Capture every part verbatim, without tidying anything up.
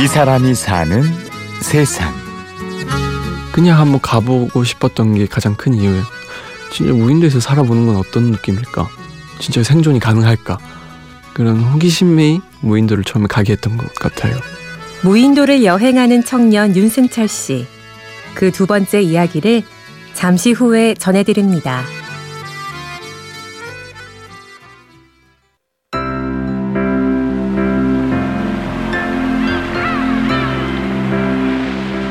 이 사람이 사는 세상. 그냥 한번 가보고 싶었던 게 가장 큰 이유예요. 진짜 무인도에서 살아보는 건 어떤 느낌일까? 진짜 생존이 가능할까? 그런 호기심이 무인도를 처음에 가게 했던 것 같아요. 무인도를 여행하는 청년 윤승철 씨. 그 두 번째 이야기를 잠시 후에 전해드립니다.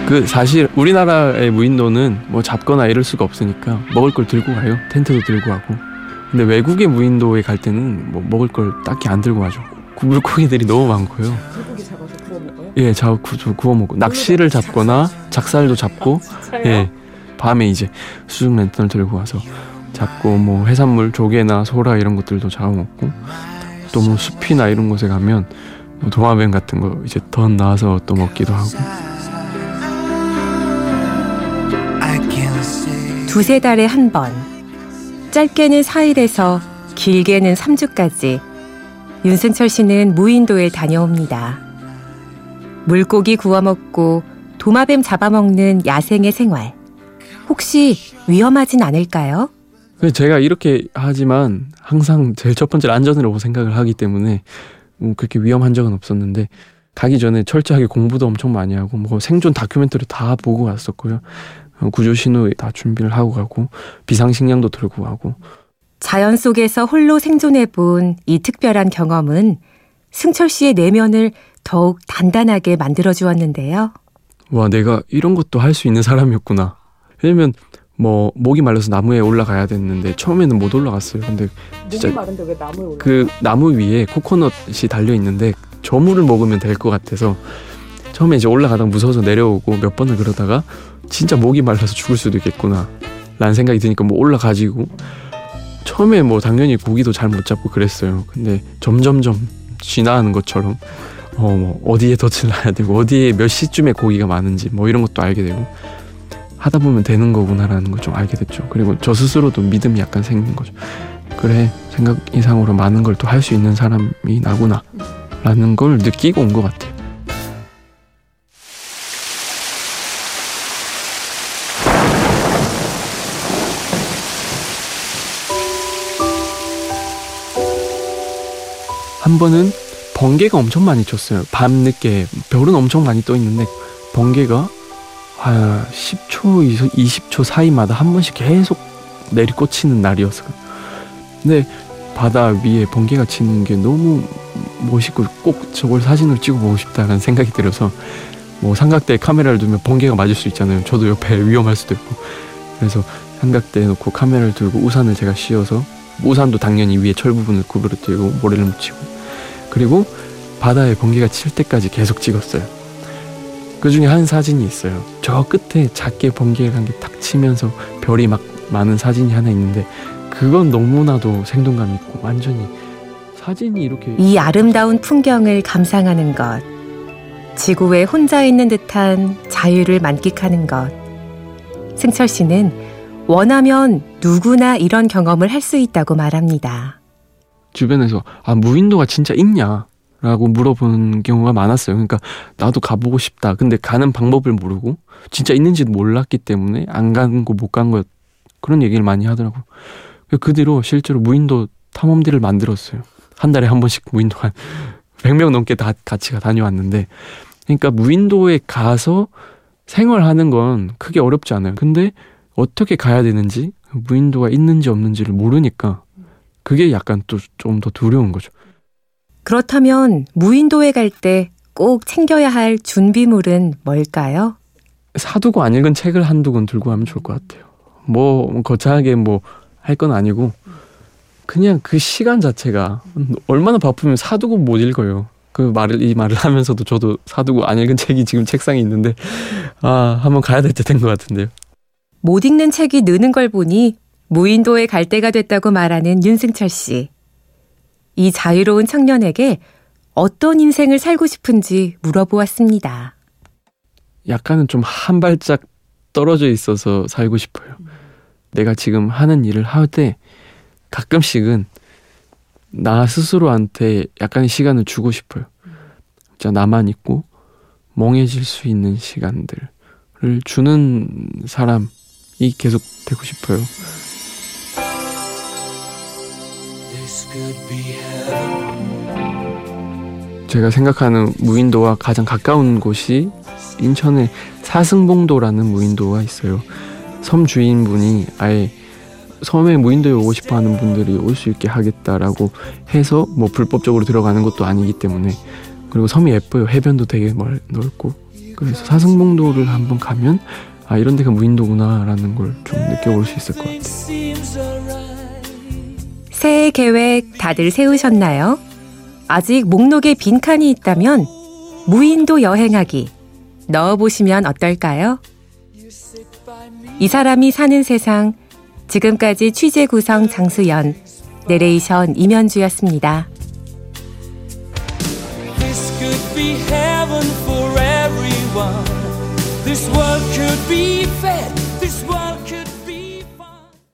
그 사실 우리나라의 무인도는 뭐 잡거나 이럴 수가 없으니까 먹을 걸 들고 가요. 텐트도 들고 가고. 근데 외국의 무인도에 갈 때는 뭐 먹을 걸 딱히 안 들고 가죠. 물고기들이 너무 많고요. 물고기 잡아서 구워 먹어요? 예, 잡 구워 먹고 낚시를 잡거나 작살도 잡고. 아, 예, 밤에 이제 수중 랜턴을 들고 가서 잡고 뭐 해산물 조개나 소라 이런 것들도 잡아 먹고, 또 뭐 숲이나 이런 곳에 가면 뭐 도마뱀 같은 거 이제 던 나와서 또 먹기도 하고. 두세 달에 한 번, 짧게는 사 일에서 길게는 삼 주까지 윤승철 씨는 무인도에 다녀옵니다. 물고기 구워먹고 도마뱀 잡아먹는 야생의 생활, 혹시 위험하진 않을까요? 제가 이렇게 하지만 항상 제일 첫 번째는 안전이라고 생각을 하기 때문에 뭐 그렇게 위험한 적은 없었는데, 가기 전에 철저하게 공부도 엄청 많이 하고 뭐 생존 다큐멘터리 다 보고 갔었고요. 구조신호 다 준비를 하고 가고 비상식량도 들고 가고. 자연 속에서 홀로 생존해본 이 특별한 경험은 승철 씨의 내면을 더욱 단단하게 만들어주었는데요. 와, 내가 이런 것도 할 수 있는 사람이었구나. 왜냐면 뭐 목이 말라서 나무에 올라가야 됐는데 처음에는 못 올라갔어요. 근데 진짜 목이 마른데 왜 나무에 올라가? 그 나무 위에 코코넛이 달려있는데 저물을 먹으면 될 것 같아서 처음에 이제 올라가다가 무서워서 내려오고 몇 번을 그러다가 진짜 목이 말라서 죽을 수도 있겠구나 라는 생각이 드니까 뭐 올라가지고 처음에 뭐 당연히 고기도 잘 못 잡고 그랬어요. 근데 점점점 진화하는 것처럼 어 뭐 어디에 더 질러야 되고 어디에 몇 시쯤에 고기가 많은지 뭐 이런 것도 알게 되고, 하다 보면 되는 거구나라는 걸 좀 알게 됐죠. 그리고 저 스스로도 믿음이 약간 생긴 거죠. 그래, 생각 이상으로 많은 걸 또 할 수 있는 사람이 나구나 라는 걸 느끼고 온 것 같아요. 한 번은 번개가 엄청 많이 쳤어요. 밤늦게 별은 엄청 많이 떠 있는데 번개가 한 십 초에서 이십 초 사이마다 한 번씩 계속 내리꽂히는 날이었어요. 근데 바다 위에 번개가 치는 게 너무 멋있고 꼭 저걸 사진으로 찍어보고 싶다라는 생각이 들어서, 뭐 삼각대에 카메라를 두면 번개가 맞을 수 있잖아요. 저도 옆에 위험할 수도 있고. 그래서 삼각대에 놓고 카메라를 들고 우산을 제가 씌워서, 우산도 당연히 위에 철 부분을 구부려 들고 모래를 묻히고, 그리고 바다에 번개가 칠 때까지 계속 찍었어요. 그 중에 한 사진이 있어요. 저 끝에 작게 번개가 한 개 탁 치면서 별이 막 많은 사진이 하나 있는데 그건 너무나도 생동감 있고 완전히 사진이 이렇게. 이 아름다운 풍경을 감상하는 것, 지구에 혼자 있는 듯한 자유를 만끽하는 것. 승철 씨는 원하면 누구나 이런 경험을 할 수 있다고 말합니다. 주변에서 아 무인도가 진짜 있냐? 라고 물어본 경우가 많았어요. 그러니까 나도 가보고 싶다. 근데 가는 방법을 모르고 진짜 있는지도 몰랐기 때문에 안 간 거 못 간 거 그런 얘기를 많이 하더라고요. 그 뒤로 실제로 무인도 탐험대를 만들었어요. 한 달에 한 번씩 무인도 한 백 명 넘게 다 같이 다녀왔는데, 그러니까 무인도에 가서 생활하는 건 크게 어렵지 않아요. 근데 어떻게 가야 되는지, 무인도가 있는지 없는지를 모르니까 그게 약간 또 좀 더 두려운 거죠. 그렇다면 무인도에 갈 때 꼭 챙겨야 할 준비물은 뭘까요? 사두고 안 읽은 책을 한두 권 들고 가면 좋을 것 같아요. 뭐 거창하게 뭐 할 건 아니고 그냥 그 시간 자체가 얼마나 바쁘면 사두고 못 읽어요. 그 말을 이 말을 하면서도 저도 사두고 안 읽은 책이 지금 책상에 있는데 아 한번 가야 될 때 된 것 같은데요. 못 읽는 책이 느는 걸 보니 무인도에 갈 때가 됐다고 말하는 윤승철 씨. 이 자유로운 청년에게 어떤 인생을 살고 싶은지 물어보았습니다. 약간은 좀 한 발짝 떨어져 있어서 살고 싶어요. 내가 지금 하는 일을 할 때 가끔씩은 나 스스로한테 약간의 시간을 주고 싶어요. 진짜 나만 있고 멍해질 수 있는 시간들을 주는 사람이 계속 되고 싶어요. 제가 생각하는 무인도와 가장 가까운 곳이 인천의 사승봉도라는 무인도가 있어요. 섬 주인분이 아예 섬에 무인도에 오고 싶어하는 분들이 올 수 있게 하겠다라고 해서 뭐 불법적으로 들어가는 것도 아니기 때문에, 그리고 섬이 예뻐요. 해변도 되게 넓고. 그래서 사승봉도를 한번 가면 아 이런 데가 무인도구나 라는 걸 좀 느껴볼 수 있을 것 같아요. 새해 계획 다들 세우셨나요? 아직 목록에 빈칸이 있다면 무인도 여행하기 넣어보시면 어떨까요? 이 사람이 사는 세상, 지금까지 취재 구성 장수연, 내레이션 임현주였습니다. This could be heaven for everyone. This world could be fed. This world could